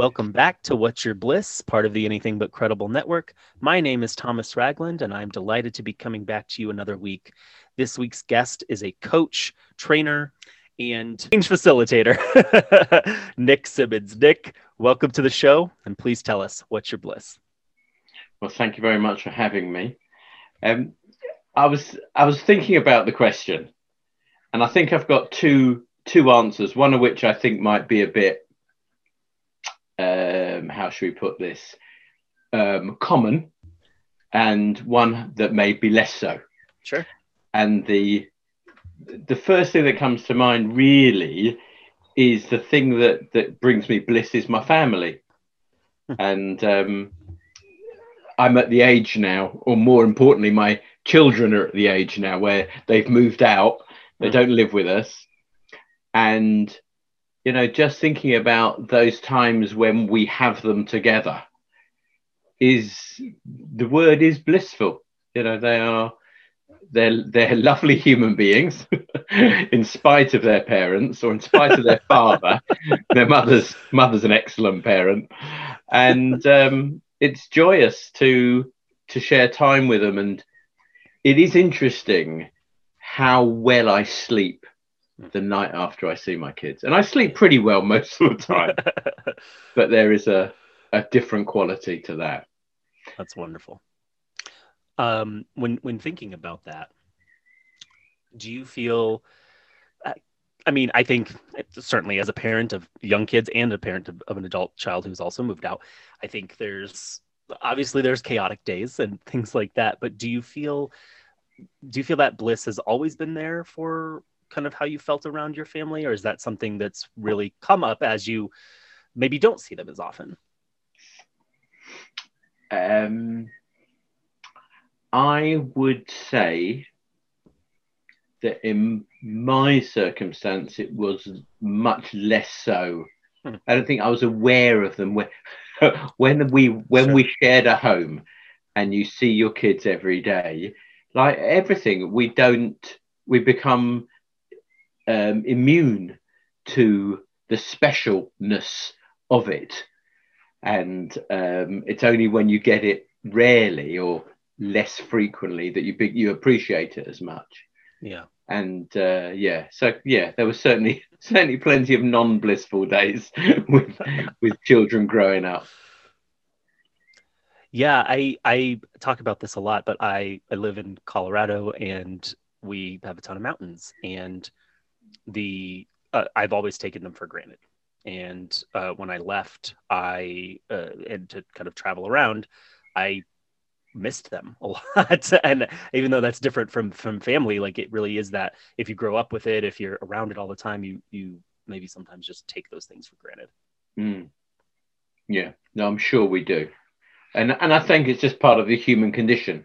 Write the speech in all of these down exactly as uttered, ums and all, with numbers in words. Welcome back to What's Your Bliss, part of the Anything But Credible network. My name is Thomas Ragland, and I'm delighted to be coming back to you another week. This week's guest is a coach, trainer, and change facilitator, Nick Simmons. Nick, welcome to the show, and please tell us, what's your bliss? Well, thank you very much for having me. Um, I was I was thinking about the question, and I think I've got two two answers, one of which I think might be a bit, um, how should we put this, um, common, and one that may be less so. Sure. And the the first thing that comes to mind really is the thing that, that brings me bliss is my family. And um, I'm at the age now, or more importantly, my children are at the age now where they've moved out. They don't live with us. And, you know, just thinking about those times when we have them together is, the word is blissful. You know, they are, they're, they're lovely human beings in spite of their parents, or in spite of their father. Their mother's, mother's an excellent parent. And um, it's joyous to, to share time with them. And it is interesting how well I sleep the night after I see my kids. And I sleep pretty well most of the time, but there is a, a different quality to that. That's wonderful. Um, when, when thinking about that, do you feel, I, I mean, I think certainly as a parent of young kids and a parent of, of an adult child who's also moved out, I think there's, obviously there's chaotic days and things like that, but do you feel, do you feel that bliss has always been there for kind of how you felt around your family, or is that something that's really come up as you maybe don't see them as often? Um, I would say that in my circumstance, it was much less so. Hmm. I don't think I was aware of them when, when we when sure. we shared a home, and you see your kids every day. Like everything, we don't, we become um, immune to the specialness of it. And um, it's only when you get it rarely or less frequently that you you appreciate it as much. Yeah. And uh, yeah, so yeah, there were certainly, certainly plenty of non-blissful days with, with children growing up. Yeah, I, I talk about this a lot, but I, I live in Colorado and we have a ton of mountains, and the uh, I've always taken them for granted. And uh, when I left, I uh, and to kind of travel around, I missed them a lot. And even though that's different from from family, like it really is that if you grow up with it, if you're around it all the time, you you maybe sometimes just take those things for granted. Mm. Yeah, no, I'm sure we do. And and I think it's just part of the human condition.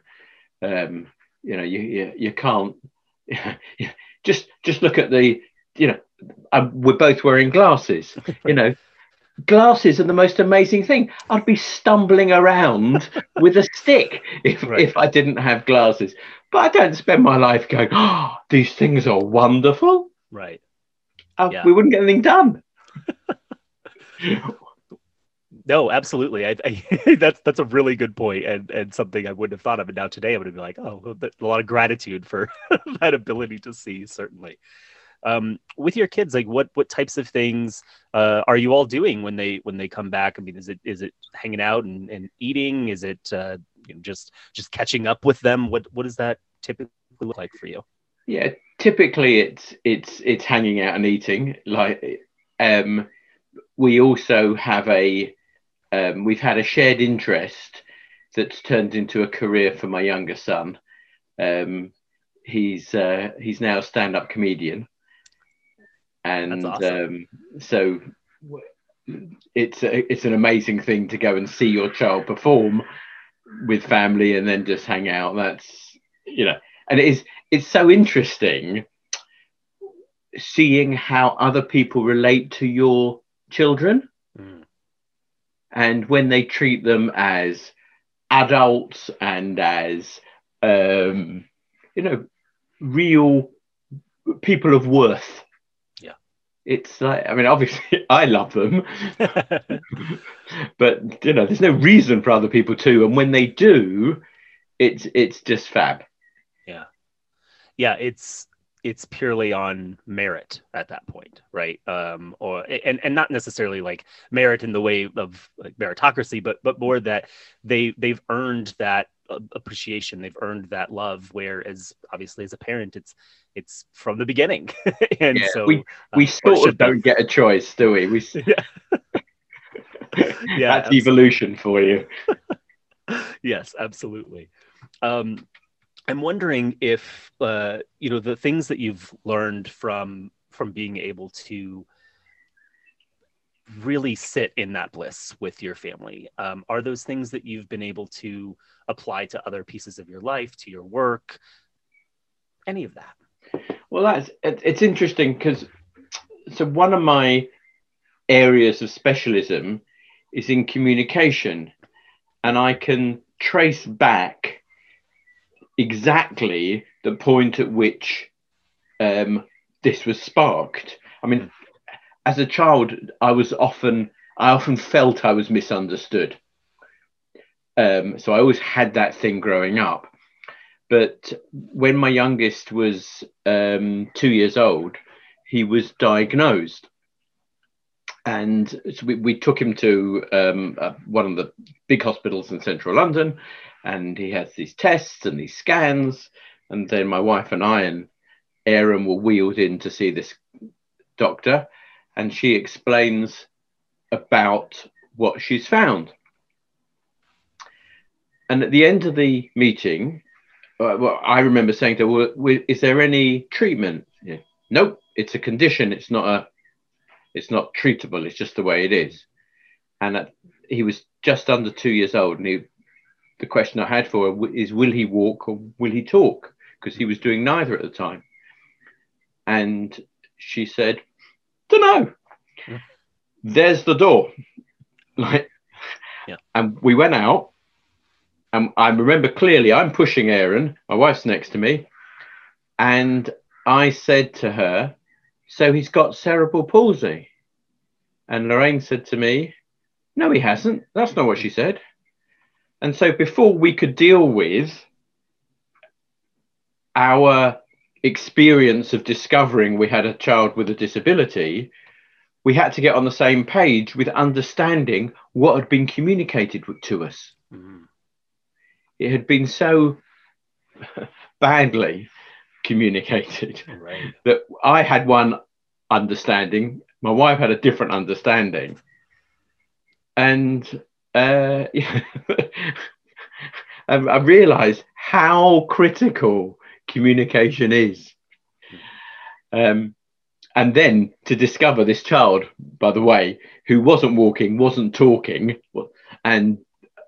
Um, you know, you you, you can't just just look at the, you know, I, we're both wearing glasses. You know, glasses are the most amazing thing. I'd be stumbling around with a stick if right. if I didn't have glasses. But I don't spend my life going, oh, these things are wonderful. Right. Uh, yeah. We wouldn't get anything done. No, absolutely. I, I, that's that's a really good point, and and something I wouldn't have thought of. And now today, I would be like, oh, a lot of gratitude for that ability to see. Certainly, um, with your kids, like what what types of things uh, are you all doing when they when they come back? I mean, is it is it hanging out and, and eating? Is it uh, you know, just just catching up with them? What what does that typically look like for you? Yeah, typically it's it's it's hanging out and eating. Like um, we also have a Um, we've had a shared interest that's turned into a career for my younger son. Um, he's uh, he's now a stand-up comedian, and that's awesome. um, so it's a, it's an amazing thing to go and see your child perform with family, and then just hang out. That's you know, and it is it's so interesting seeing how other people relate to your children. Mm. And when they treat them as adults and as, um, you know, real people of worth. Yeah. it's like, I mean, obviously I love them, but you know, there's no reason for other people to. And when they do, it's it's just fab. Yeah, yeah, it's it's purely on merit at that point, right? Um, or and and not necessarily like merit in the way of like meritocracy, but but more that they they've earned that appreciation, they've earned that love. Whereas obviously as a parent, it's it's from the beginning. And yeah, so we, we uh, sort of don't get a choice, do we? We yeah. Yeah, that's absolutely. Evolution for you. Yes, absolutely. Um, I'm wondering if uh, you know, the things that you've learned from from being able to really sit in that bliss with your family. Um, are those things that you've been able to apply to other pieces of your life, to your work, any of that? Well, that's it, it's interesting because so one of my areas of specialism is in communication, and I can trace back exactly the point at which um, this was sparked. I mean, as a child, I was often, I often felt I was misunderstood. Um, so I always had that thing growing up. But when my youngest was um, two years old, he was diagnosed. And so we, we took him to um, uh, one of the big hospitals in central London. And he has these tests and these scans. And then my wife and I and Aaron were wheeled in to see this doctor. And she explains about what she's found. And at the end of the meeting, uh, well, I remember saying to her, well, is there any treatment? Yeah. Nope, it's a condition. It's not a, it's not treatable. It's just the way it is. And at, he was just under two years old. And he, the question I had for her is, will he walk or will he talk? Because he was doing neither at the time. And she said, dunno. Yeah. There's the door. Like, yeah. And we went out, and I remember clearly I'm pushing Aaron, my wife's next to me, and I said to her, so he's got cerebral palsy. And Lorraine said to me, no, he hasn't. That's not what she said. And so before we could deal with our experience of discovering we had a child with a disability, we had to get on the same page with understanding what had been communicated to us. Mm. It had been so badly communicated, right, that I had one understanding, my wife had a different understanding. And uh, I, I realized how critical communication is, um, and then to discover this child, by the way, who wasn't walking, wasn't talking, and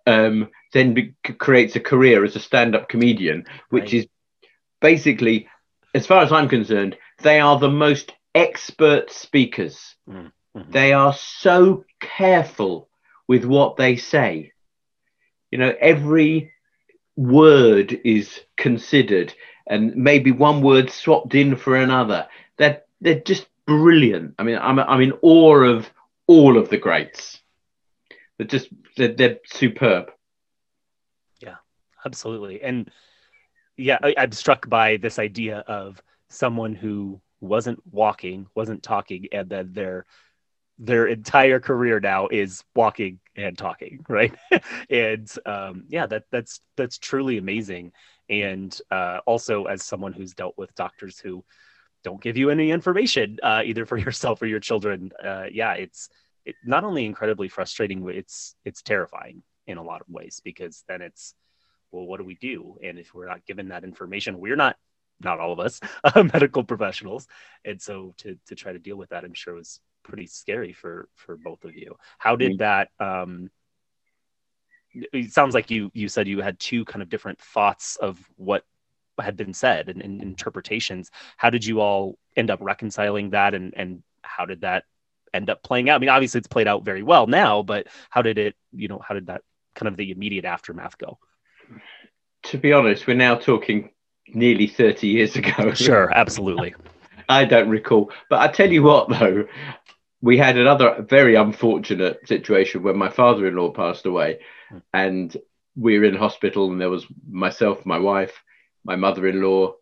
um, then be- creates a career as a stand-up comedian, which right. is basically, as far as I'm concerned, they are the most expert speakers. Mm-hmm. They are so careful with what they say. You know, every word is considered, and maybe one word swapped in for another. They're, they're just brilliant. I mean, I'm, I'm in awe of all of the greats. They're just, they're, they're superb. Yeah, absolutely. And yeah, I, I'm struck by this idea of someone who wasn't walking, wasn't talking, and then their, their entire career now is walking and talking, right? And um, yeah, that that's that's truly amazing. And uh, also, as someone who's dealt with doctors who don't give you any information, uh, either for yourself or your children, uh, yeah, it's it, not only incredibly frustrating, but it's it's terrifying in a lot of ways, because then it's, well, what do we do? And if we're not given that information, we're not, not all of us, uh, medical professionals. And so to to try to deal with that, I'm sure was pretty scary for for both of you. How did that? Um, It sounds like you you said you had two kind of different thoughts of what had been said and, and interpretations. How did you all end up reconciling that, and and how did that end up playing out? I mean, obviously it's played out very well now, but how did it, you know, how did that kind of the immediate aftermath go? To be honest, we're now talking nearly thirty years ago. Sure, absolutely. I don't recall. But I tell you what, though, we had another very unfortunate situation when my father-in-law passed away, and we were in hospital, and there was myself, my wife, my mother-in-law,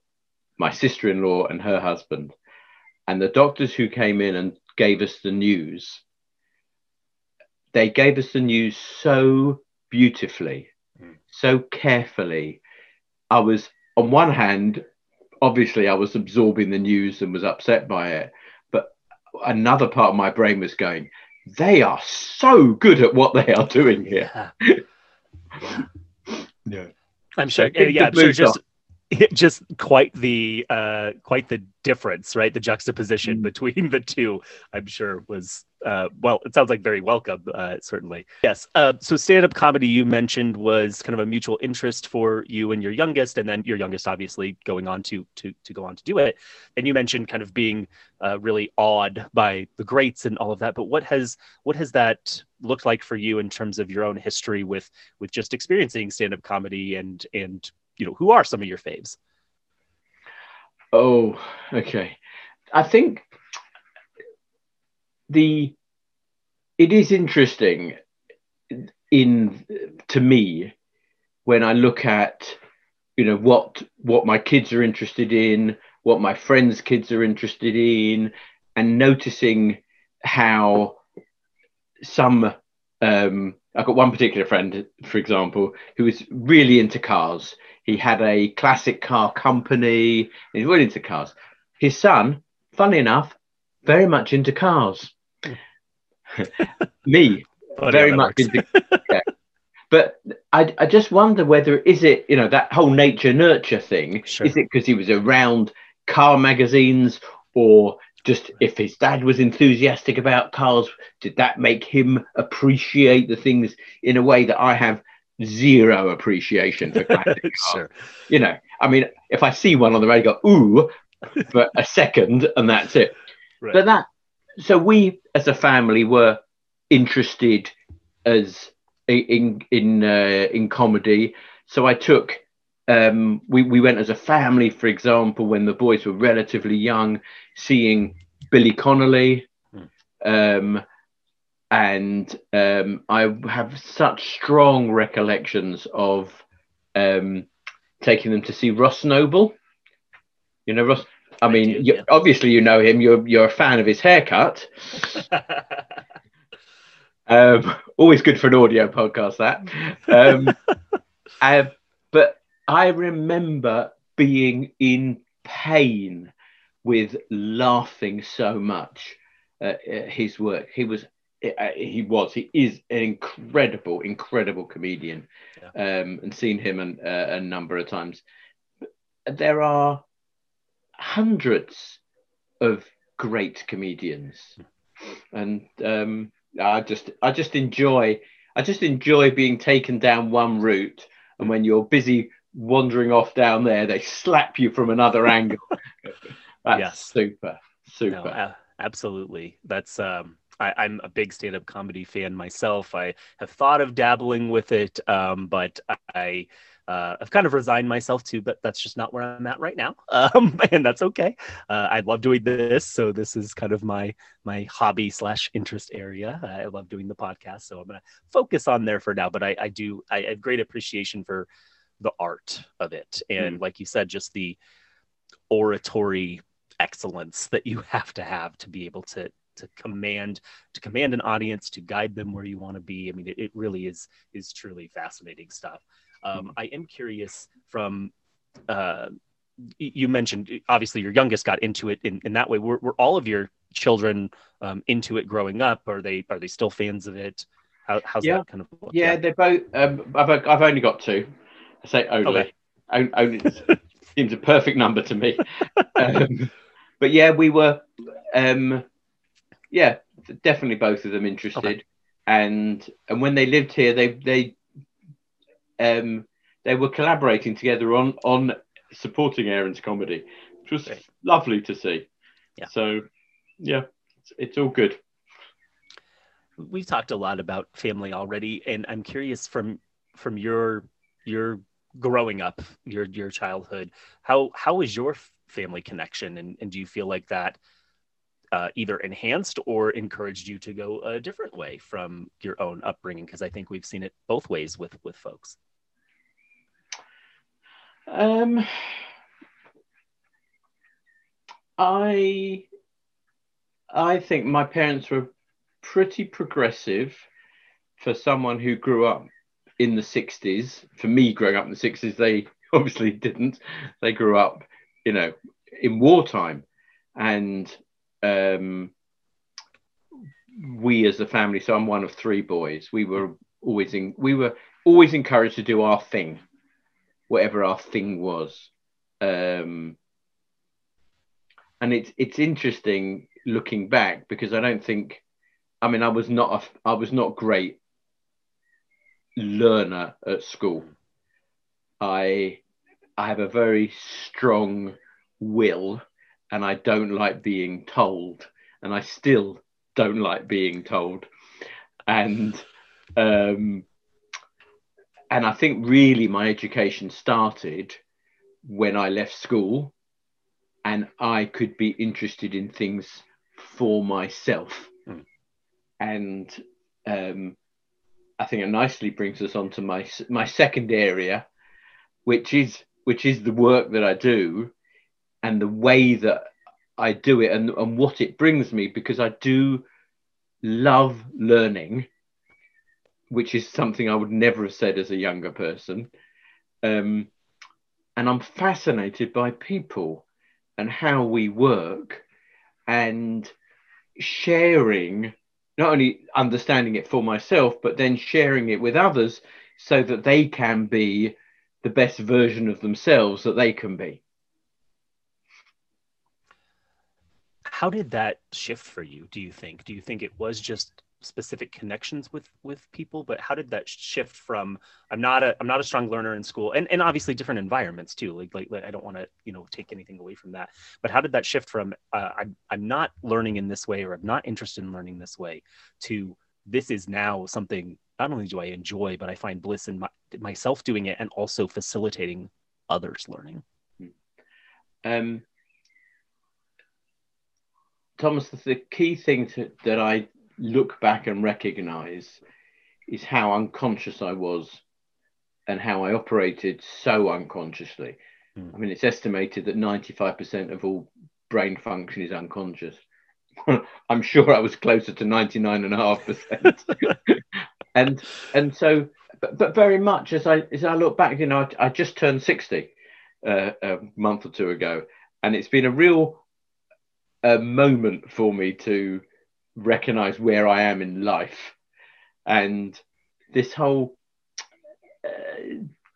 my sister-in-law and her husband. And the doctors who came in and gave us the news, they gave us the news so beautifully, mm. so carefully. I was, on one hand, obviously I was absorbing the news and was upset by it, but another part of my brain was going, they are so good at what they are doing here. Yeah. yeah. I'm sure. So yeah, I'm sure just... It just quite the uh, quite the difference, right? The juxtaposition mm. between the two, I'm sure, was uh, well. It sounds like very welcome, uh, certainly. Yes. Uh, so stand-up comedy, you mentioned, was kind of a mutual interest for you and your youngest, and then your youngest obviously going on to to to go on to do it. And you mentioned kind of being uh, really awed by the greats and all of that. But what has what has that looked like for you in terms of your own history with with just experiencing stand-up comedy and and you know, who are some of your faves? Oh, okay. I think the, it is interesting in, to me, when I look at, you know, what, what my kids are interested in, what my friends' kids are interested in, and noticing how some, um, I've got one particular friend, for example, who is really into cars. He had a classic car company, and he's really into cars. His son, funny enough, very much into cars. Me, oh, very yeah, much into yeah. But I, I just wonder whether, is it, you know, that whole nature-nurture thing, sure. is it because he was around car magazines, or just if his dad was enthusiastic about cars, did that make him appreciate the things in a way that I have zero appreciation for classic cars? Sure. You know, I mean, if I see one on the road, I go, ooh, for a second, and that's it. Right. But that, so we as a family were interested as in in uh, in comedy. So I took, um, we we went as a family, for example, when the boys were relatively young, seeing Billy Connolly. Um, And um, I have such strong recollections of um, taking them to see Ross Noble. You know, Ross, I mean, I do, you, yeah. obviously, you know him. You're, you're a fan of his haircut. um, always good for an audio podcast, that. Um, I, but I remember being in pain with laughing so much at his work. He was He was. He is an incredible, incredible comedian, yeah. um, and seen him an, uh, a number of times. There are hundreds of great comedians, and um, I just, I just enjoy, I just enjoy being taken down one route, and when you're busy wandering off down there, they slap you from another angle. That's yes. super, super. No, uh, absolutely. That's. Um... I, I'm a big stand-up comedy fan myself. I have thought of dabbling with it, um, but I, uh, I've kind of resigned myself to, but that's just not where I'm at right now. Um, and that's okay. Uh, I love doing this. So this is kind of my, my hobby slash interest area. I love doing the podcast. So I'm going to focus on there for now, but I, I do, I have great appreciation for the art of it. And mm. like you said, just the oratory excellence that you have to have to be able to, to command, to command an audience, to guide them where you want to be. I mean, it, it really is, is truly fascinating stuff. Um, I am curious from, uh, you mentioned, obviously your youngest got into it in, in that way. Were, were all of your children um, into it growing up? Are they, are they still fans of it? How, how's yeah. that kind of? Yeah, yeah. They're both, um, I've, I've only got two. I say only, okay. only seems a perfect number to me. Um, but yeah, we were, um, yeah, definitely both of them interested, okay. and and when they lived here, they they um they were collaborating together on on supporting Aaron's comedy, which was okay. lovely to see. Yeah. So, yeah, it's, it's all good. We've talked a lot about family already, and I'm curious from from your your growing up, your your childhood, how how was your family connection? And, and do you feel like that uh, either enhanced or encouraged you to go a different way from your own upbringing? Because I think we've seen it both ways with with folks. Um, I I think my parents were pretty progressive for someone who grew up in the sixties. For me, growing up in the sixties, they obviously didn't. They grew up, you know, in wartime, and um, we as a family. So I'm one of three boys. We were always in. We were always encouraged to do our thing, whatever our thing was. Um, and it's it's interesting looking back, because I don't think. I mean, I was not a, I was not great learner at school. I I have a very strong will, and I don't like being told, and I still don't like being told. And um, and I think really my education started when I left school, and I could be interested in things for myself. Mm. And um, I think it nicely brings us on to my my second area, which is which is the work that I do and the way that I do it, and, and what it brings me, because I do love learning, which is something I would never have said as a younger person. Um, and I'm fascinated by people and how we work, and sharing, not only understanding it for myself, but then sharing it with others so that they can be the best version of themselves that they can be. How did that shift for you, do you think? Do you think it was just specific connections with with people? But how did that shift from I'm not a I'm not a strong learner in school, and, and obviously different environments too. Like like, like I don't want to you know take anything away from that. But how did that shift from uh, I'm I'm not learning in this way, or I'm not interested in learning this way, to this is now something not only do I enjoy, but I find bliss in my, myself doing it, and also facilitating others learning. Um, Thomas, the key thing to, that I look back and recognize is how unconscious I was and how I operated so unconsciously. Mm. I mean, it's estimated that ninety-five percent of all brain function is unconscious. I'm sure I was closer to ninety-nine and a half percent. And and so, but, but very much as I as I look back, you know, I, I just turned sixty uh, a month or two ago, and it's been a real uh, moment for me to recognize where I am in life, and this whole uh,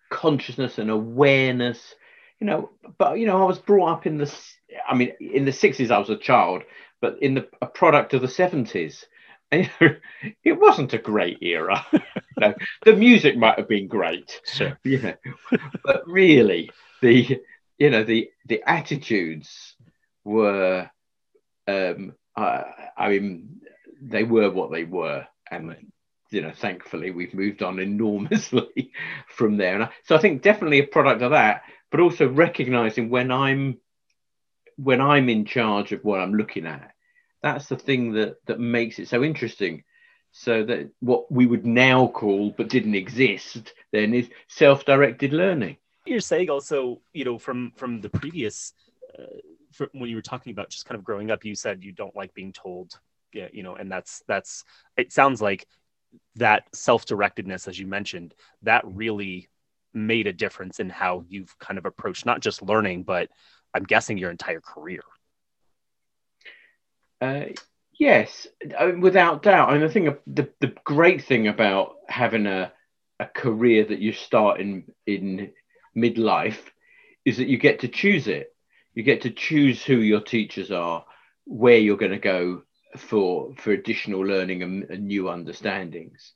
consciousness and awareness, you know. But you know, I was brought up in the, I mean, in the sixties, I was a child, but in the a product of the seventies. And, you know, it wasn't a great era. No, the music might have been great, sure. You know, but really, the you know the the attitudes were, um, I, I mean, they were what they were, and you know, thankfully, we've moved on enormously from there. And I, so I think definitely a product of that, but also recognizing when I'm when I'm in charge of what I'm looking at. That's the thing that that makes it so interesting. So that what we would now call, but didn't exist then, is self-directed learning. You're saying also, you know, from from the previous, uh, from when you were talking about just kind of growing up, you said you don't like being told, yeah, you know, and that's that's. It sounds like that self-directedness, as you mentioned, that really made a difference in how you've kind of approached not just learning, but I'm guessing your entire career. Uh, yes, without doubt. I mean, I think the, the great thing about having a, a career that you start in, in midlife is that you get to choose it. You get to choose who your teachers are, where you're going to go for for additional learning and, and new understandings.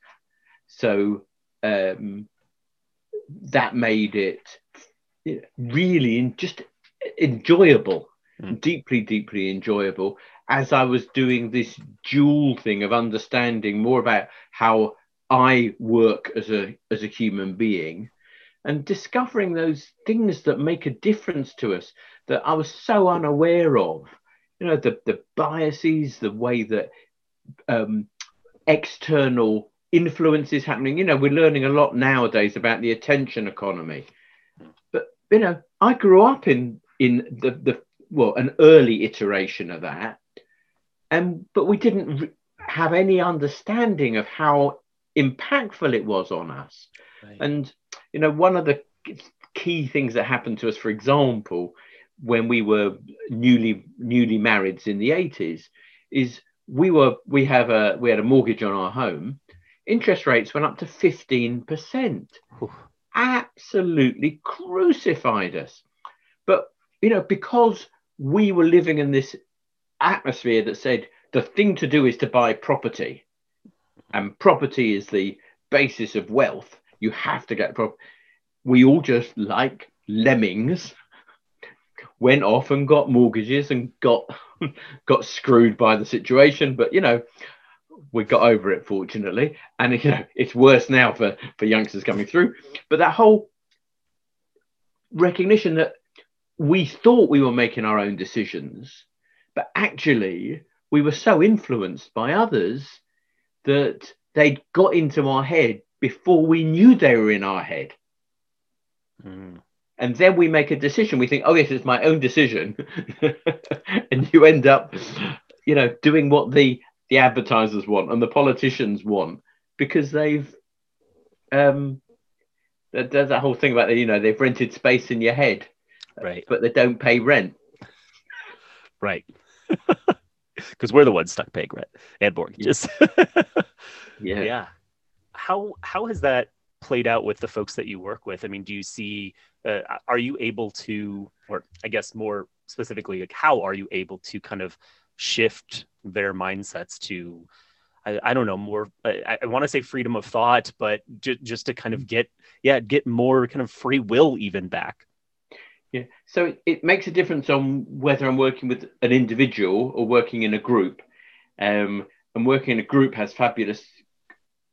So um, that made it really in, just enjoyable, mm. deeply, deeply enjoyable. As I was doing this dual thing of understanding more about how I work as a as a human being, and discovering those things that make a difference to us, that I was so unaware of, you know, the, the biases, the way that um, external influence is happening. You know, we're learning a lot nowadays about the attention economy. But, you know, I grew up in in the, the well, an early iteration of that. And but we didn't re- have any understanding of how impactful it was on us. Right. And, you know, one of the key things that happened to us, for example, when we were newly newly married in the eighties, is we were we have a we had a mortgage on our home. Interest rates went up to fifteen percent. Oof. Absolutely crucified us. But, you know, because we were living in this atmosphere that said the thing to do is to buy property, and property is the basis of wealth, you have to get property. We all just, like lemmings, went off and got mortgages and got got screwed by the situation. But, you know, we got over it, fortunately. And, you know, it's worse now for, for youngsters coming through. But that whole recognition that we thought we were making our own decisions, but actually we were so influenced by others that they'd got into our head before we knew they were in our head. Mm. And then we make a decision. We think, oh, yes, it's my own decision. And you end up, you know, doing what the the advertisers want and the politicians want, because they've um there's that, that whole thing about, you know, they've rented space in your head, right, but they don't pay rent, right? Because we're the ones stuck paying rent and mortgages. Yeah. yeah yeah how how has that played out with the folks that you work with? I mean, do you see uh, are you able to, or I guess more specifically, like, how are you able to kind of shift their mindsets to, I, I don't know, more, I, I want to say freedom of thought, but ju- just to kind of get, yeah, get more kind of free will even back. Yeah. So it, it makes a difference on whether I'm working with an individual or working in a group. Um, and working in a group has fabulous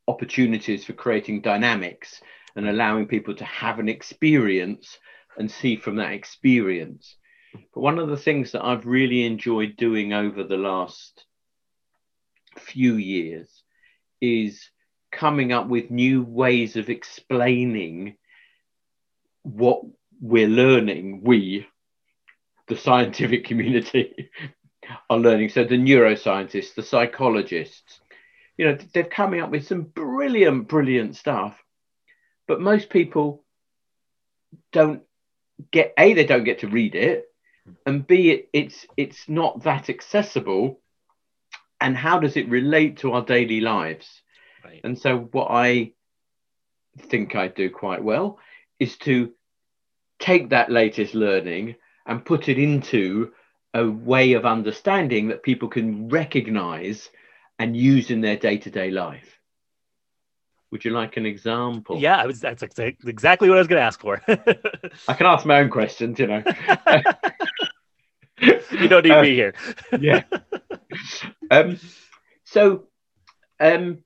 opportunities for creating dynamics and allowing people to have an experience and see from that experience. But one of the things that I've really enjoyed doing over the last few years is coming up with new ways of explaining what we're learning. We, the scientific community, are learning. So the neuroscientists, the psychologists, you know, they're coming up with some brilliant, brilliant stuff. But most people don't get, A, they don't get to read it, and B, it, it's it's not that accessible. And how does it relate to our daily lives? Right. And so what I think I do quite well is to take that latest learning and put it into a way of understanding that people can recognize and use in their day-to-day life. Would you like an example? Yeah, I was, that's exactly what I was going to ask for. I can ask my own questions, you know. You don't need uh, me here. Yeah. Um, so um,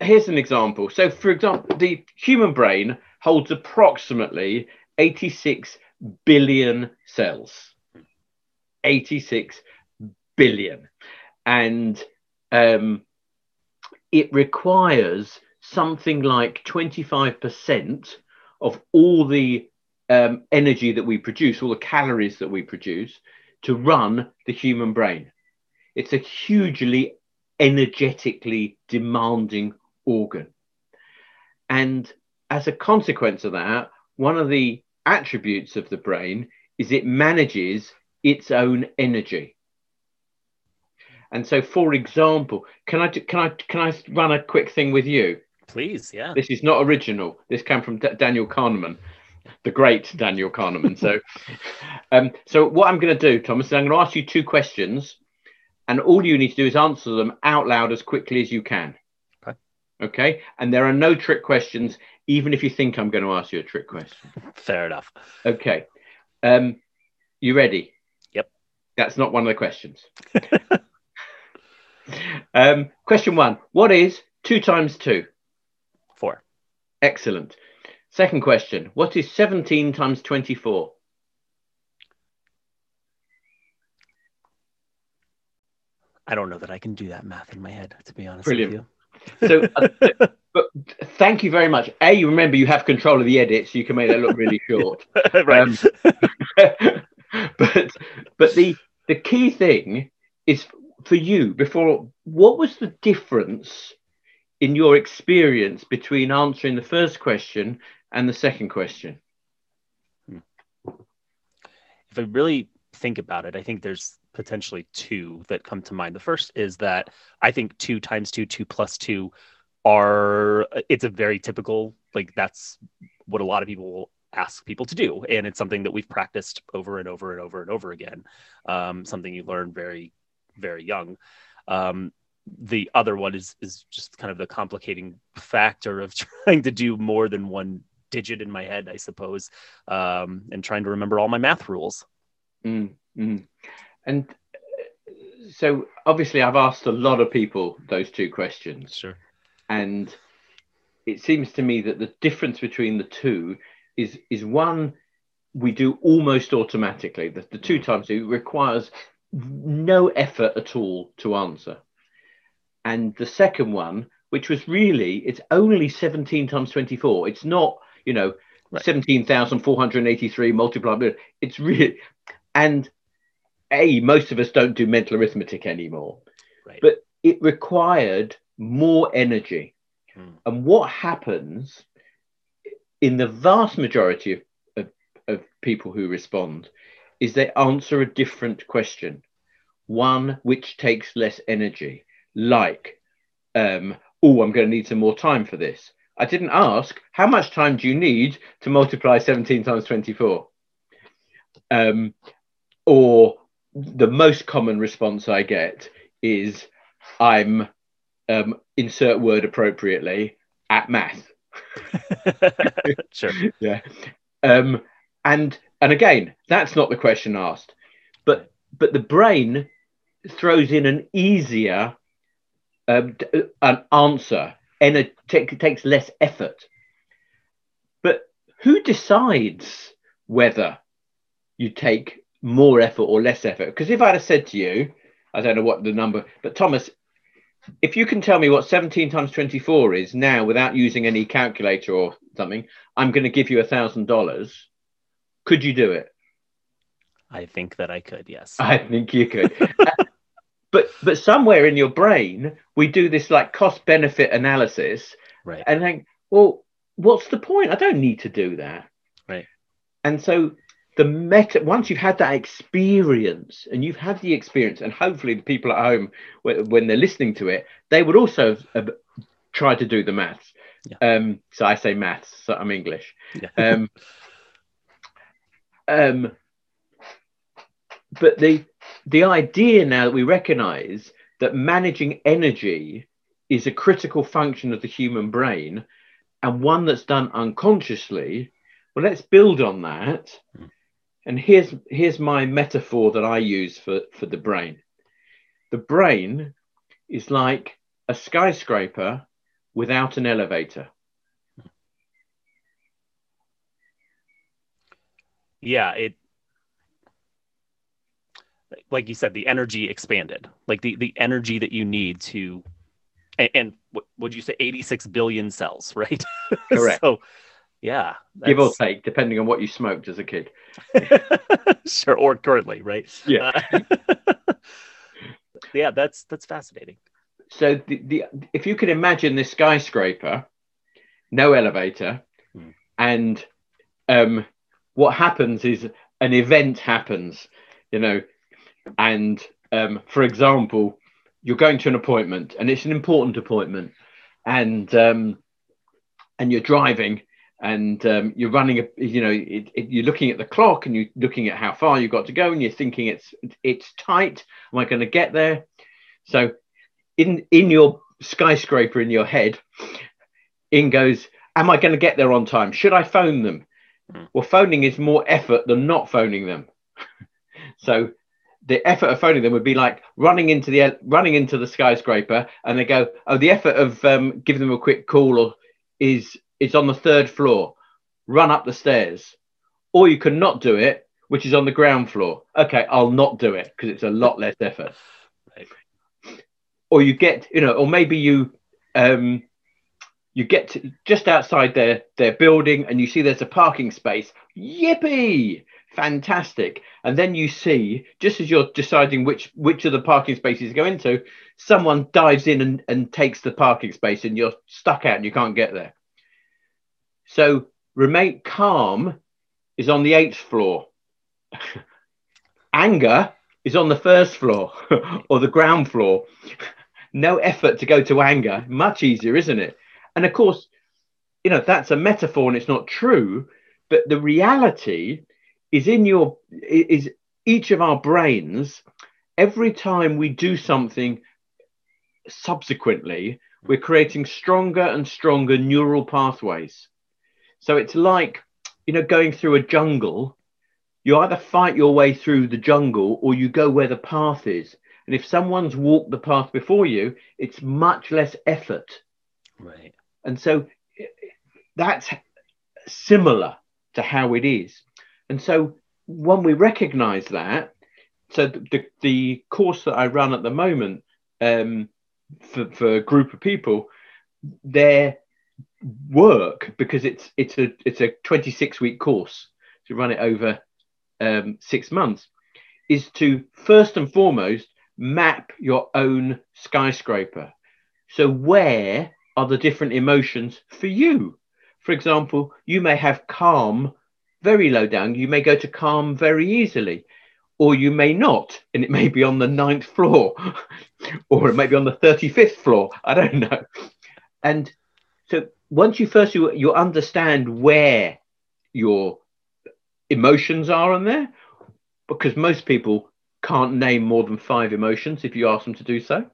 here's an example. So, for example, the human brain holds approximately eighty-six billion cells. eighty-six billion. And um, it requires something like twenty-five percent of all the um, energy that we produce, all the calories that we produce, to run the human brain. It's a hugely energetically demanding organ. And as a consequence of that, one of the attributes of the brain is it manages its own energy. And so, for example, can I can I can I run a quick thing with you? Please, yeah. This is not original. This came from D- Daniel Kahneman, the great Daniel Kahneman. So, um, so what I'm going to do, Thomas, is I'm going to ask you two questions, and all you need to do is answer them out loud as quickly as you can. Okay. Okay. And there are no trick questions, even if you think I'm going to ask you a trick question. Fair enough. Okay. Um, you ready? Yep. That's not one of the questions. Um, question one, what is two times two? Four. Excellent. Second question, what is seventeen times twenty-four? I don't know that I can do that math in my head, to be honest Brilliant. With you. So, uh, but thank you very much. A, you remember you have control of the edit, so you can make that look really short. Right. Um, but but the the key thing is for you before. What was the difference in your experience between answering the first question and the second question? If I really think about it, I think there's potentially two that come to mind. The first is that I think two times two, two plus two are, it's a very typical, like that's what a lot of people will ask people to do. And it's something that we've practiced over and over and over and over again. Um, something you learn very, very young. Um, the other one is, is just kind of the complicating factor of trying to do more than one digit in my head, I suppose, um, and trying to remember all my math rules. Mm, mm. And so obviously I've asked a lot of people those two questions. Sure. And it seems to me that the difference between the two is, is one we do almost automatically. The, the two times two requires no effort at all to answer. And the second one, which was really, it's only seventeen times twenty-four. It's not, you know, right. seventeen thousand four hundred eighty-three multiplied. It's really, and A, most of us don't do mental arithmetic anymore, right. But it required more energy. Mm. And what happens in the vast majority of, of, of people who respond is they answer a different question, one which takes less energy, like, um, oh, I'm going to need some more time for this. I didn't ask, how much time do you need to multiply seventeen times twenty-four? Um, or the most common response I get is I'm um, insert word appropriately at math. Sure. Yeah. Um, and and again, that's not the question asked, but but the brain throws in an easier uh, an answer, and it takes less effort. But who decides whether you take more effort or less effort? Because if I'd have said to you, I don't know what the number, but Thomas, if you can tell me what seventeen times twenty-four is now without using any calculator or something, I'm going to give you a thousand dollars. Could you do it? I think that I could. Yes, I think you could. uh, but but somewhere in your brain, we do this like cost benefit analysis, right? And think, well, what's the point? I don't need to do that, right? And so the meta, once you've had that experience, and you've had the experience, and hopefully the people at home, when they're listening to it, they would also uh, try to do the maths. Yeah. Um, so I say maths, so I'm English. Yeah. Um, um, but the the idea now that we recognise that managing energy is a critical function of the human brain, and one that's done unconsciously. Well, let's build on that. Mm. And here's here's my metaphor that I use for, for the brain. The brain is like a skyscraper without an elevator. Yeah, it like you said, the energy expanded. Like the, the energy that you need to and, and what would you say eighty-six billion cells, right? Correct. So, yeah. That's... give or take, depending on what you smoked as a kid. Sure, or currently, right? Yeah. Uh, yeah, that's that's fascinating. So the, the if you can imagine this skyscraper, no elevator, mm. and um, what happens is an event happens, you know, and um, for example, you're going to an appointment, and it's an important appointment, and um, and you're driving. And um, you're running, a, you know, it, it, you're looking at the clock and you're looking at how far you've got to go and you're thinking it's it's tight. Am I going to get there? So in in your skyscraper in your head, in goes, am I going to get there on time? Should I phone them? Mm. Well, phoning is more effort than not phoning them. So the effort of phoning them would be like running into the running into the skyscraper, and they go, oh, the effort of um, giving them a quick call or is... it's on the third floor, run up the stairs, or you can not do it, which is on the ground floor. Okay, I'll not do it because it's a lot less effort. Right. or you get, you know, or maybe you um, you get to just outside their, their building and you see there's a parking space. Yippee! Fantastic. And then you see, just as you're deciding which which of the parking spaces to go into, someone dives in and, and takes the parking space and you're stuck out and you can't get there. So remain calm is on the eighth floor. Anger is on the first floor or the ground floor. No effort to go to anger. Much easier, isn't it? And of course, you know, that's a metaphor and it's not true. But the reality is in your is each of our brains. Every time we do something subsequently, we're creating stronger and stronger neural pathways. So it's like, you know, going through a jungle. You either fight your way through the jungle or you go where the path is. And if someone's walked the path before you, it's much less effort. Right. And so that's similar to how it is. And so when we recognize that, so the, the course that I run at the moment um, for, for a group of people, their work, because it's, it's a it's a twenty-six week course to run it over Um, six months, is to first and foremost map your own skyscraper. So where are the different emotions for you? For example, you may have calm very low down. You may go to calm very easily, or you may not, and it may be on the ninth floor or it may be on the thirty-fifth floor. I don't know. And so once you first you, you understand where your emotions are on there, because most people can't name more than five emotions if you ask them to do so.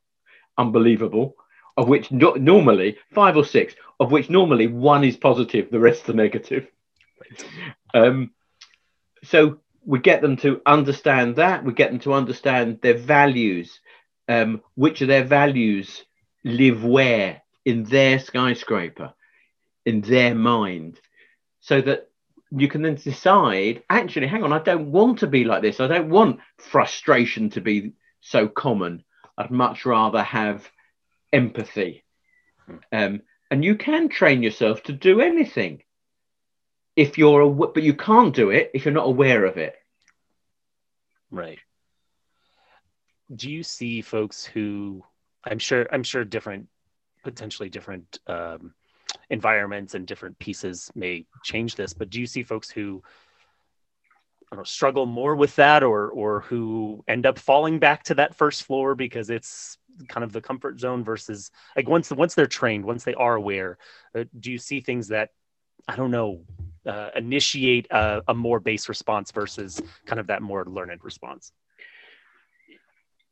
Unbelievable. Of which no normally five or six, of which normally one is positive, the rest are negative. Um, so we get them to understand that. We get them to understand their values. Um, which of their values live where in their skyscraper, in their mind, so that you can then decide, actually, hang on, I don't want to be like this. I don't want frustration to be so common. I'd much rather have empathy. Um, and you can train yourself to do anything if you're, aw but you can't do it if you're not aware of it. Right. Do you see folks who, I'm sure, I'm sure different, potentially different, um, environments and different pieces may change this, but do you see folks who I don't know, struggle more with that, or or who end up falling back to that first floor because it's kind of the comfort zone, versus like once once they're trained, once they are aware, uh, do you see things that I don't know uh, initiate a, a more base response versus kind of that more learned response?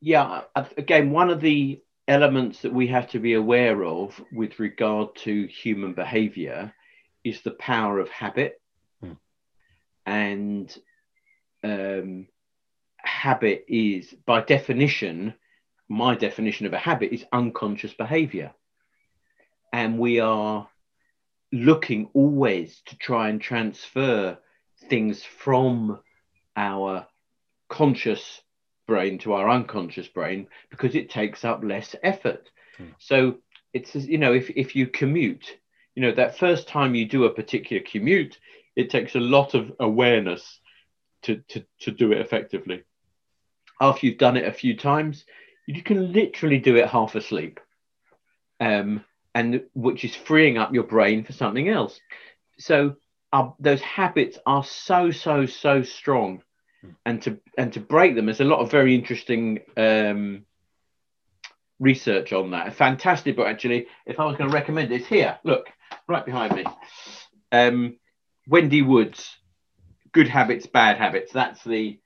Yeah, again, one of the elements that we have to be aware of with regard to human behavior is the power of habit. Mm. And um, habit is, by definition, my definition of a habit is unconscious behavior. And we are looking always to try and transfer things from our conscious brain to our unconscious brain because it takes up less effort. Mm. So it's, you know, if, if you commute, you know, that first time you do a particular commute, it takes a lot of awareness to, to, to do it effectively. After you've done it a few times, you can literally do it half asleep, um, and which is freeing up your brain for something else. So our, those habits are so, so, so strong. And to and to break them, there's a lot of very interesting um, research on that. A fantastic book, actually. If I was going to recommend it, it's here. Look, right behind me. Um, Wendy Woods, Good Habits, Bad Habits. That's the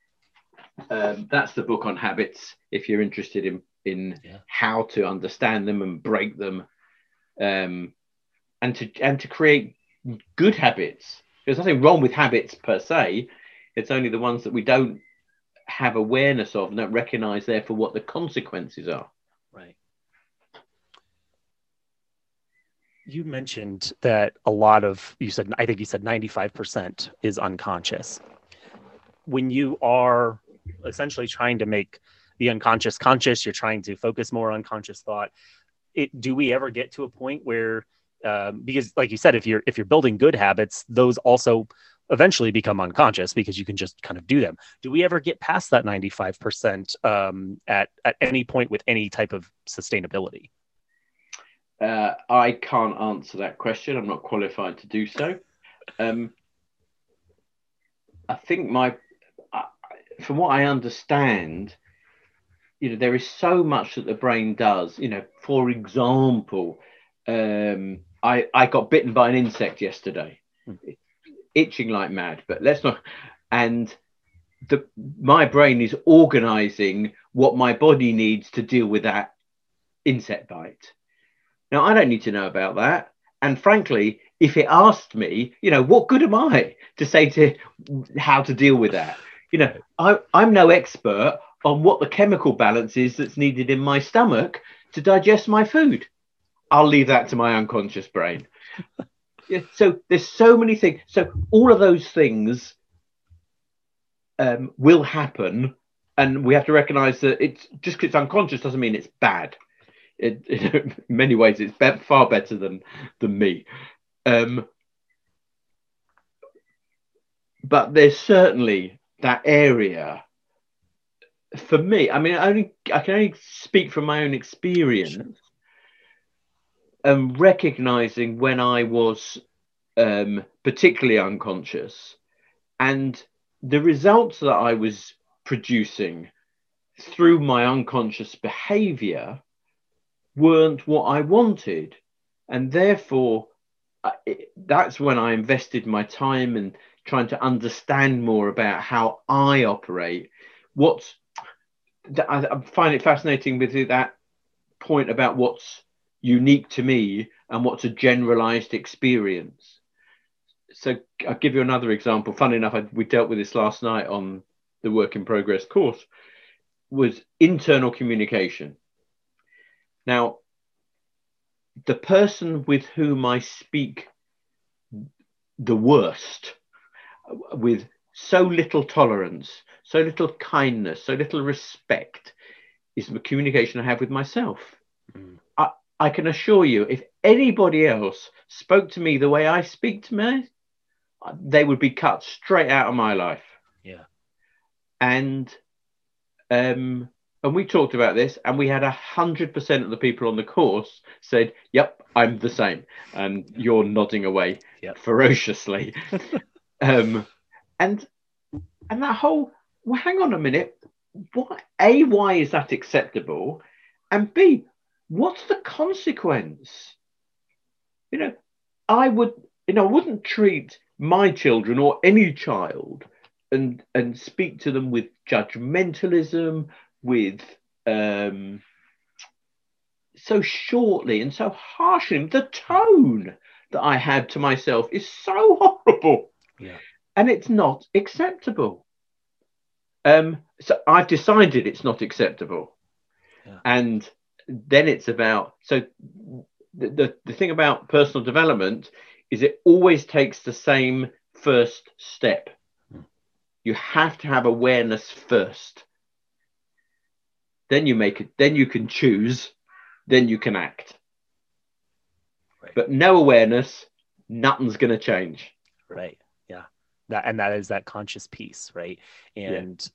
um, that's the book on habits. If you're interested in in yeah. how to understand them and break them, um, and to and to create good habits. There's nothing wrong with habits per se. It's only the ones that we don't have awareness of and don't recognize, therefore, what the consequences are. Right. You mentioned that a lot of, you said, I think you said ninety-five percent is unconscious. When you are essentially trying to make the unconscious conscious, you're trying to focus more on conscious thought. It, do we ever get to a point where, um, because like you said, if you're, if you're building good habits, those also eventually become unconscious because you can just kind of do them. Do we ever get past that ninety-five percent um, at, at any point with any type of sustainability? Uh, I can't answer that question. I'm not qualified to do so. Um, I think my, uh, from what I understand, you know, there is so much that the brain does. You know, for example, um, I, I got bitten by an insect yesterday, hmm. itching like mad, but let's not. And the, my brain is organizing what my body needs to deal with that insect bite. Now, I don't need to know about that. And frankly, if it asked me, you know, what good am I to say to how to deal with that? You know, I, I'm no expert on what the chemical balance is that's needed in my stomach to digest my food. I'll leave that to my unconscious brain. Yeah, so there's so many things. So all of those things um, will happen. And we have to recognize that it's just because it's unconscious doesn't mean it's bad. It, it, in many ways, it's be- far better than than me. Um, but there's certainly that area for me. I mean, I only I can only speak from my own experience, and um, recognizing when I was um, particularly unconscious, and the results that I was producing through my unconscious behavior weren't what I wanted, and therefore uh, it, that's when I invested my time in trying to understand more about how I operate. What's I, I find it fascinating with that point about what's unique to me and what's a generalized experience. So I'll give you another example. Funnily enough, I, we dealt with this last night on the Work in Progress course, was internal communication. Now, the person with whom I speak the worst, with so little tolerance, so little kindness, so little respect, is the communication I have with myself. Mm. I, I can assure you, if anybody else spoke to me the way I speak to me, they would be cut straight out of my life. Yeah. And um. And we talked about this, and we had one hundred percent of the people on the course said, yep, I'm the same. And you're nodding away yep. ferociously. um, and and that whole, well, hang on a minute. What, A, why is that acceptable? And B, what's the consequence? You know, I would, you know, I wouldn't treat my children or any child and, and speak to them with judgmentalism, with um so shortly and so harshly. The tone that I had to myself is so horrible, yeah, and it's not acceptable. Um so I've decided it's not acceptable, yeah. And then it's about, so the, the the thing about personal development is it always takes the same first step. mm. You have to have awareness first. Then you make it, then you can choose, then you can act. Right. But no awareness, nothing's going to change. Right. Yeah. That, and that is that conscious piece. Right. And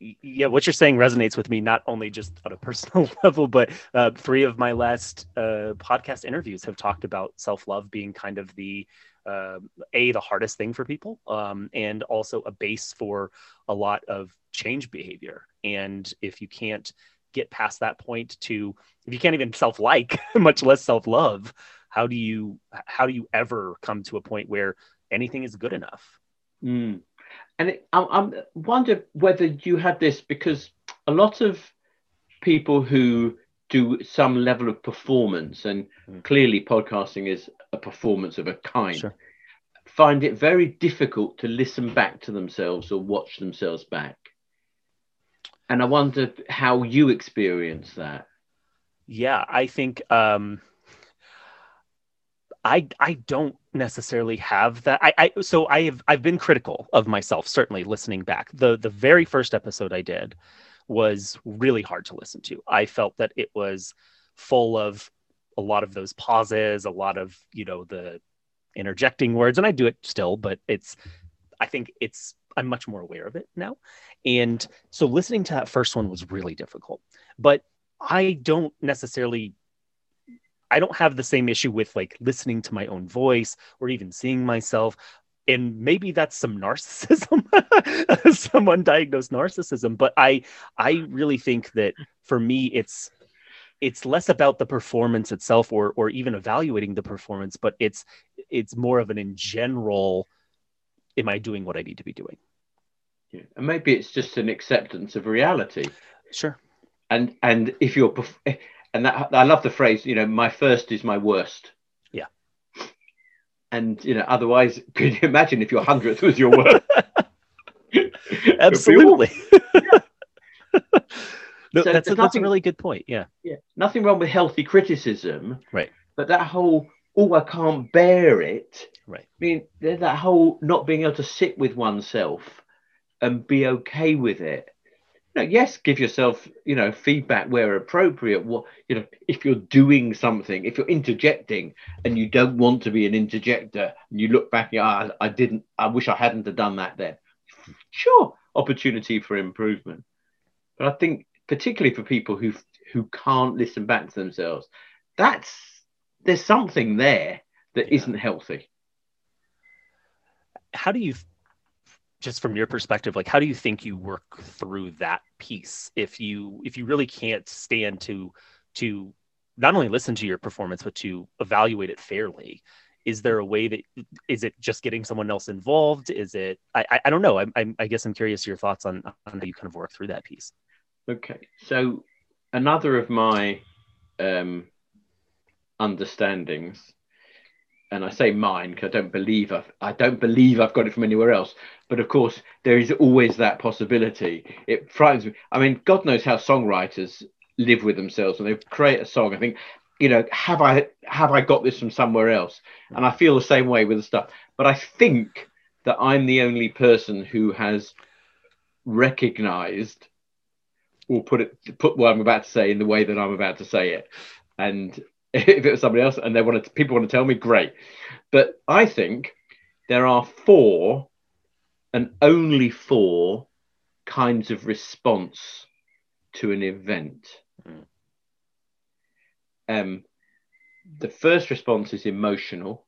yeah. yeah, what you're saying resonates with me, not only just on a personal level, but uh, three of my last uh, podcast interviews have talked about self-love being kind of the, uh, a, the hardest thing for people, um, and also a base for a lot of change behavior. And if you can't get past that point to, if you can't even self-like, much less self-love, how do you, how do you ever come to a point where anything is good enough? Mm. And it, I, I wonder whether you had this, because a lot of people who do some level of performance, and mm. clearly podcasting is a performance of a kind, sure. find it very difficult to listen back to themselves or watch themselves back. And I wonder how you experience that. Yeah, I think um, I I don't necessarily have that. I, I so I have I've been critical of myself, certainly listening back. The the very first episode I did was really hard to listen to. I felt that it was full of a lot of those pauses, a lot of, you know, the interjecting words, and I do it still, but it's, I think it's, I'm much more aware of it now. And so listening to that first one was really difficult, but I don't necessarily, I don't have the same issue with like listening to my own voice or even seeing myself. And maybe that's some narcissism, some undiagnosed narcissism. But I, I really think that for me, it's, it's less about the performance itself or, or even evaluating the performance, but it's, it's more of an in general, am I doing what I need to be doing? Yeah. And maybe it's just an acceptance of reality. Sure. And, and if you're, and that, I love the phrase, you know, my first is my worst. Yeah. And, you know, otherwise, could you imagine if your hundredth was your worst? Absolutely. No, so that's, a, nothing, that's a really good point. Yeah. Yeah. Nothing wrong with healthy criticism. Right. But that whole, oh, I can't bear it. Right. I mean, that whole not being able to sit with oneself and be okay with it. You know, yes, give yourself, you know, feedback where appropriate. What, you know, if you're doing something, if you're interjecting and you don't want to be an interjector and you look back, ah, I didn't, I wish I hadn't have done that then. Sure. Opportunity for improvement. But I think, particularly for people who who can't listen back to themselves, that's there's something there that yeah. isn't healthy. How do you, just from your perspective, like how do you think you work through that piece if you if you really can't stand to to not only listen to your performance but to evaluate it fairly? Is there a way that, is it just getting someone else involved? Is it I I, I don't know. I, I I guess I'm curious your thoughts on on how you kind of work through that piece. Okay, so another of my um, understandings, and I say mine because I don't believe I've, I don't believe I've got it from anywhere else. But of course, there is always that possibility. It frightens me. I mean, God knows how songwriters live with themselves when they create a song. I think, you know, have I have I got this from somewhere else? And I feel the same way with the stuff. But I think that I'm the only person who has recognised. Or put it, put what I'm about to say in the way that I'm about to say it. And if it was somebody else and they wanted to, people want to tell me, great. But I think there are four and only four kinds of response to an event. Mm. Um, the first response is emotional.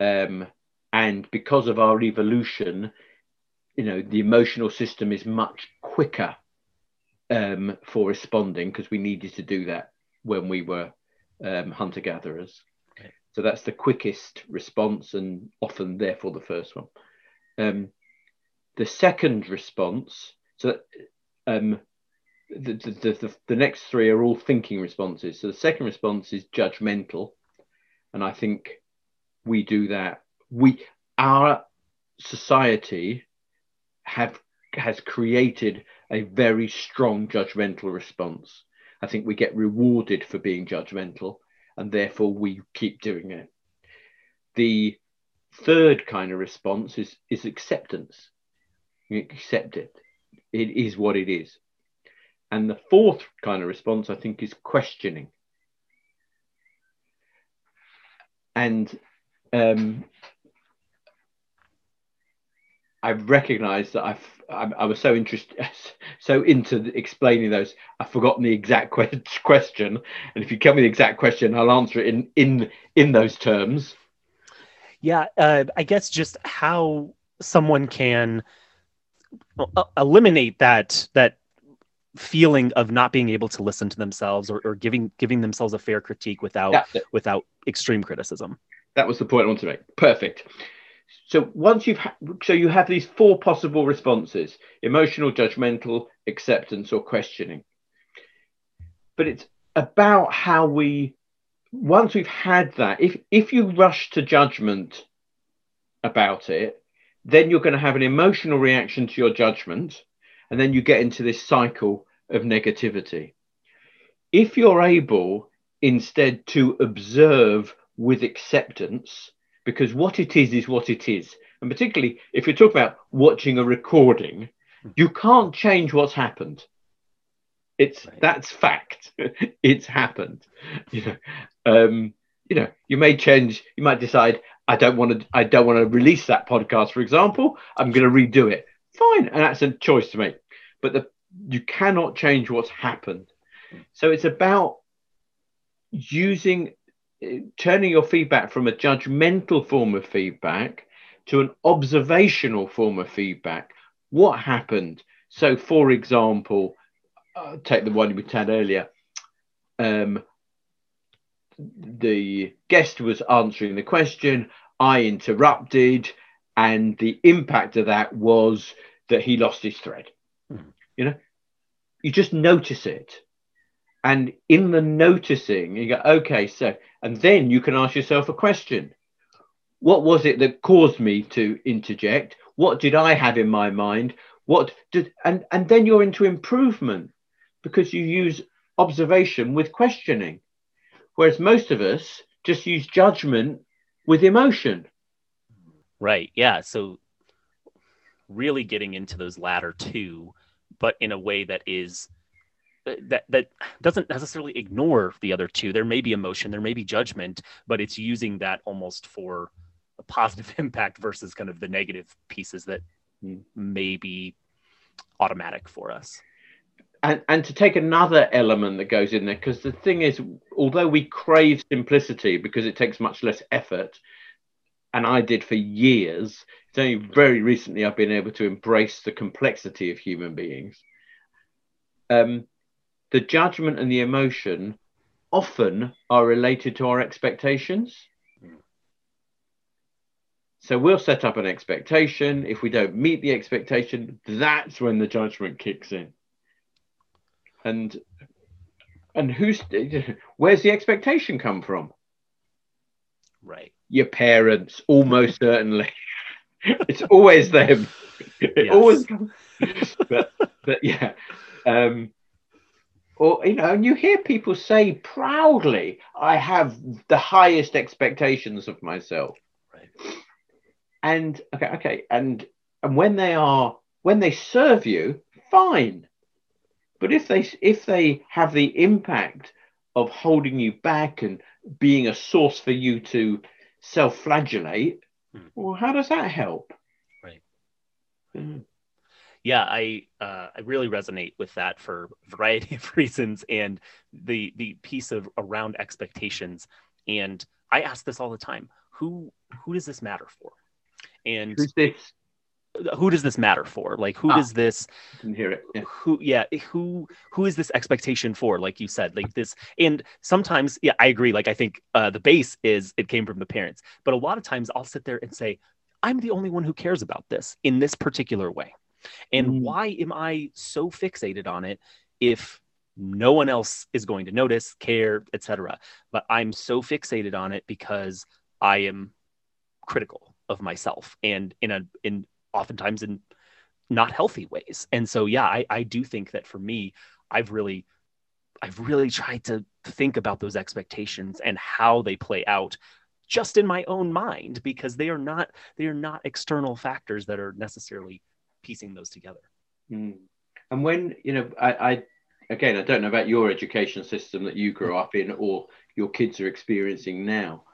Um, and because of our evolution, you know, the emotional system is much quicker um, for responding because we needed to do that when we were um, hunter-gatherers. Okay. So that's the quickest response and often, therefore, the first one. Um, the second response, so um, the, the, the, the next three are all thinking responses. So the second response is judgmental. And I think we do that. We, our society... have has created a very strong judgmental response. I think we get rewarded for being judgmental and therefore we keep doing it. The third kind of response is, is acceptance. You accept it. It is what it is. And the fourth kind of response, I think, is questioning. And um, I recognised that I've, I, I was so interested, so into the, explaining those, I've forgotten the exact que- question. And if you tell me the exact question, I'll answer it in in in those terms. Yeah, uh, I guess just how someone can eliminate that that feeling of not being able to listen to themselves or, or giving giving themselves a fair critique without without extreme criticism. That was the point I wanted to make. Perfect. So once you've ha- so you have these four possible responses: emotional, judgmental, acceptance, or questioning. But it's about how we, once we've had that, if if you rush to judgment about it, then you're going to have an emotional reaction to your judgment, and then you get into this cycle of negativity. If you're able instead to observe with acceptance, because what it is is what it is. And particularly if you're talking about watching a recording, You can't change what's happened. It's right. That's fact. It's happened. You know, um, you know, you may change. You might decide, I don't want to. I don't want to release that podcast, for example. I'm going to redo it. Fine, and that's a choice to make. But the, you cannot change what's happened. So it's about using, turning your feedback from a judgmental form of feedback to an observational form of feedback. What happened? So, for example, uh, take the one we had earlier. Um, the guest was answering the question. I interrupted, and the impact of that was that he lost his thread. Mm-hmm. You know, you just notice it. And in the noticing, you go, okay, so, and then you can ask yourself a question. What was it that caused me to interject? What did I have in my mind? What did, and, and then you're into improvement, because you use observation with questioning. Whereas most of us just use judgment with emotion. Right. Yeah. So really getting into those latter two, but in a way that is that that doesn't necessarily ignore the other two. There may be emotion, there may be judgment, but it's using that almost for a positive impact versus kind of the negative pieces that mm. may be automatic for us. And, and to take another element that goes in there, because the thing is, although we crave simplicity because it takes much less effort, and I did for years, it's only very recently I've been able to embrace the complexity of human beings. Um, the judgment and the emotion often are related to our expectations. So we'll set up an expectation. If we don't meet the expectation, that's when the judgment kicks in. And and who's where's the expectation come from? Right. Your parents, almost certainly. It's always them. It yes. always comes. But, but yeah. Um, or, you know, and you hear people say proudly, I have the highest expectations of myself. Right. And okay, okay, and and when they are when they serve you, fine. But if they if they have the impact of holding you back and being a source for you to self-flagellate, mm. well, how does that help? Right. Mm. Yeah, I uh, I really resonate with that for a variety of reasons, and the the piece of around expectations. And I ask this all the time: who who does this matter for? And who's this? Who does this matter for? Like, who ah, does this? I can hear it. Yeah. Who? Yeah. Who? Who is this expectation for? Like you said, like this. And sometimes, yeah, I agree. Like, I think uh, the base is it came from the parents, but a lot of times I'll sit there and say, I'm the only one who cares about this in this particular way, and mm. why am I so fixated on it if no one else is going to notice, care, et cetera. But I'm so fixated on it because I am critical of myself, and in a in oftentimes in not healthy ways. And so, yeah, I, I do think that for me, I've really, I've really tried to think about those expectations and how they play out just in my own mind, because they are not, they are not external factors that are necessarily piecing those together. Mm. And when, you know, I, I, again, I don't know about your education system that you grew up in or your kids are experiencing now,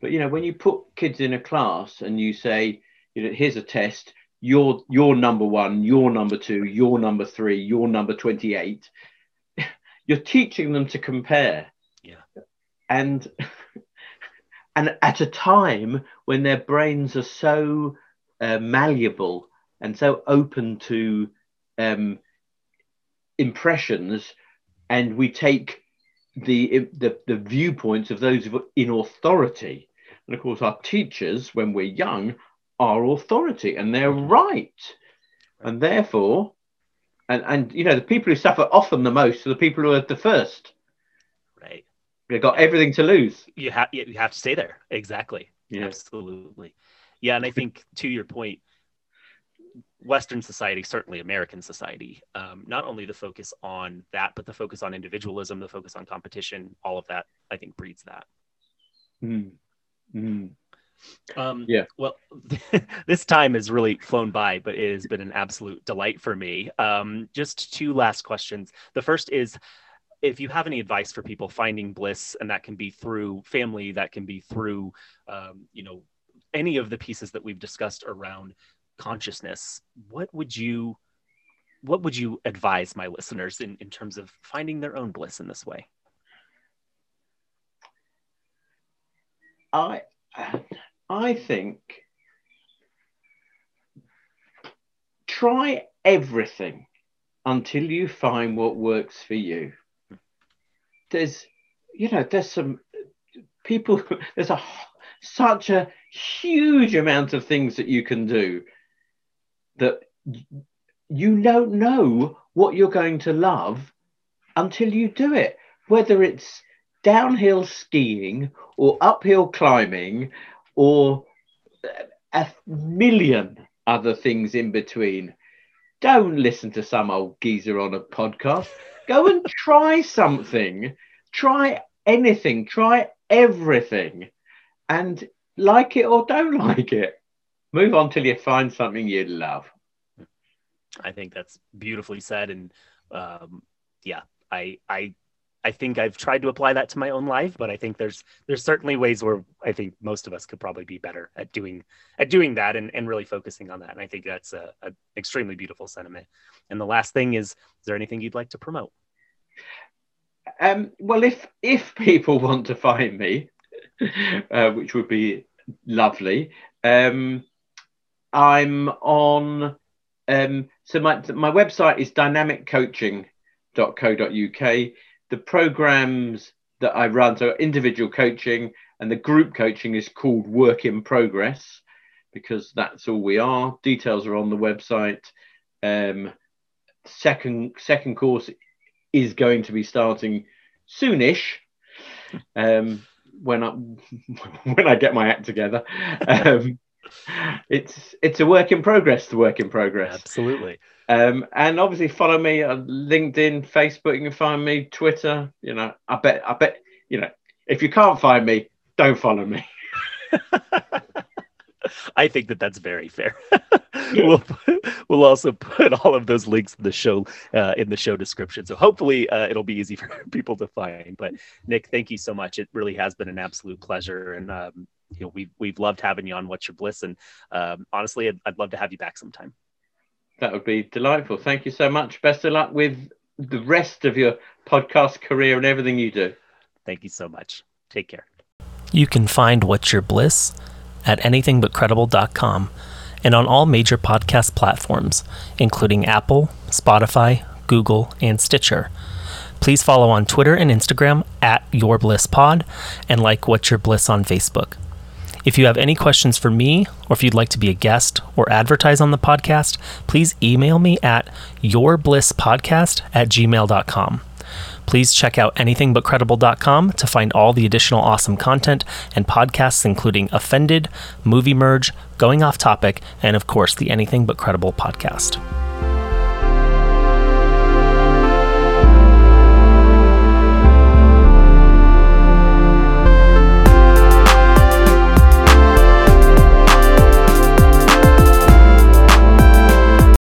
but, you know, when you put kids in a class and you say, you know, here's a test, you're, you're number one, you're number two, you're number three, you're number twenty-eight. You're teaching them to compare. Yeah. And, and at a time when their brains are so uh, malleable and so open to um, impressions, and we take the, the, the viewpoints of those in authority. And of course, our teachers, when we're young, our authority, and they're right, and therefore, and and you know, the people who suffer often the most are the people who are the first. Right, they've got everything to lose. You have you have to stay there. Exactly. Yeah. Absolutely. Yeah, and I think to your point, Western society, certainly American society, um, not only the focus on that, but the focus on individualism, the focus on competition, all of that, I think breeds that. Mm. Mm. Um, yeah. Well, this time has really flown by, but it has been an absolute delight for me. Um, just two last questions. The first is, if you have any advice for people finding bliss, and that can be through family, that can be through, um, you know, any of the pieces that we've discussed around consciousness, what would you, what would you advise my listeners in, in terms of finding their own bliss in this way? I, I think try everything until you find what works for you. There's, you know, there's some people, there's a such a huge amount of things that you can do that you don't know what you're going to love until you do it, whether it's downhill skiing or uphill climbing or a million other things in between. Don't listen to some old geezer on a podcast. Go and try something. Try anything. Try everything. And like it or don't like it, move on till you find something you love. I think that's beautifully said. And um, yeah, I, I, I think I've tried to apply that to my own life, but I think there's there's certainly ways where I think most of us could probably be better at doing at doing that and, and really focusing on that. And I think that's a, a extremely beautiful sentiment. And the last thing is, is there anything you'd like to promote? Um, well, if if people want to find me, uh, which would be lovely, um, I'm on. Um, so my my website is dynamic coaching dot co dot U K. The programs that I run, so individual coaching and the group coaching, is called Work in Progress, because that's all we are. Details are on the website. Um, second second course is going to be starting soonish, um, when I when I get my act together. Um, it's it's a work in progress. The work in progress, absolutely. Um, and obviously, follow me on LinkedIn, Facebook. You can find me, Twitter. You know, I bet, I bet, you know, if you can't find me, don't follow me. I think that that's very fair. Yeah. We'll put, we'll also put all of those links in the show uh, in the show description. So hopefully uh, it'll be easy for people to find. But Nick, thank you so much. It really has been an absolute pleasure, and um, you know, we've we've loved having you on What's Your Bliss. And um, honestly, I'd, I'd love to have you back sometime. That would be delightful. Thank you so much. Best of luck with the rest of your podcast career and everything you do. Thank you so much. Take care. You can find What's Your Bliss at anything but credible dot com and on all major podcast platforms, including Apple, Spotify, Google, and Stitcher. Please follow on Twitter and Instagram at Your Bliss Pod, and like What's Your Bliss on Facebook. If you have any questions for me, or if you'd like to be a guest or advertise on the podcast, please email me at your bliss podcast at gmail dot com. Please check out anything but credible dot com to find all the additional awesome content and podcasts, including Offended, Movie Merge, Going Off Topic, and of course, the Anything But Credible podcast.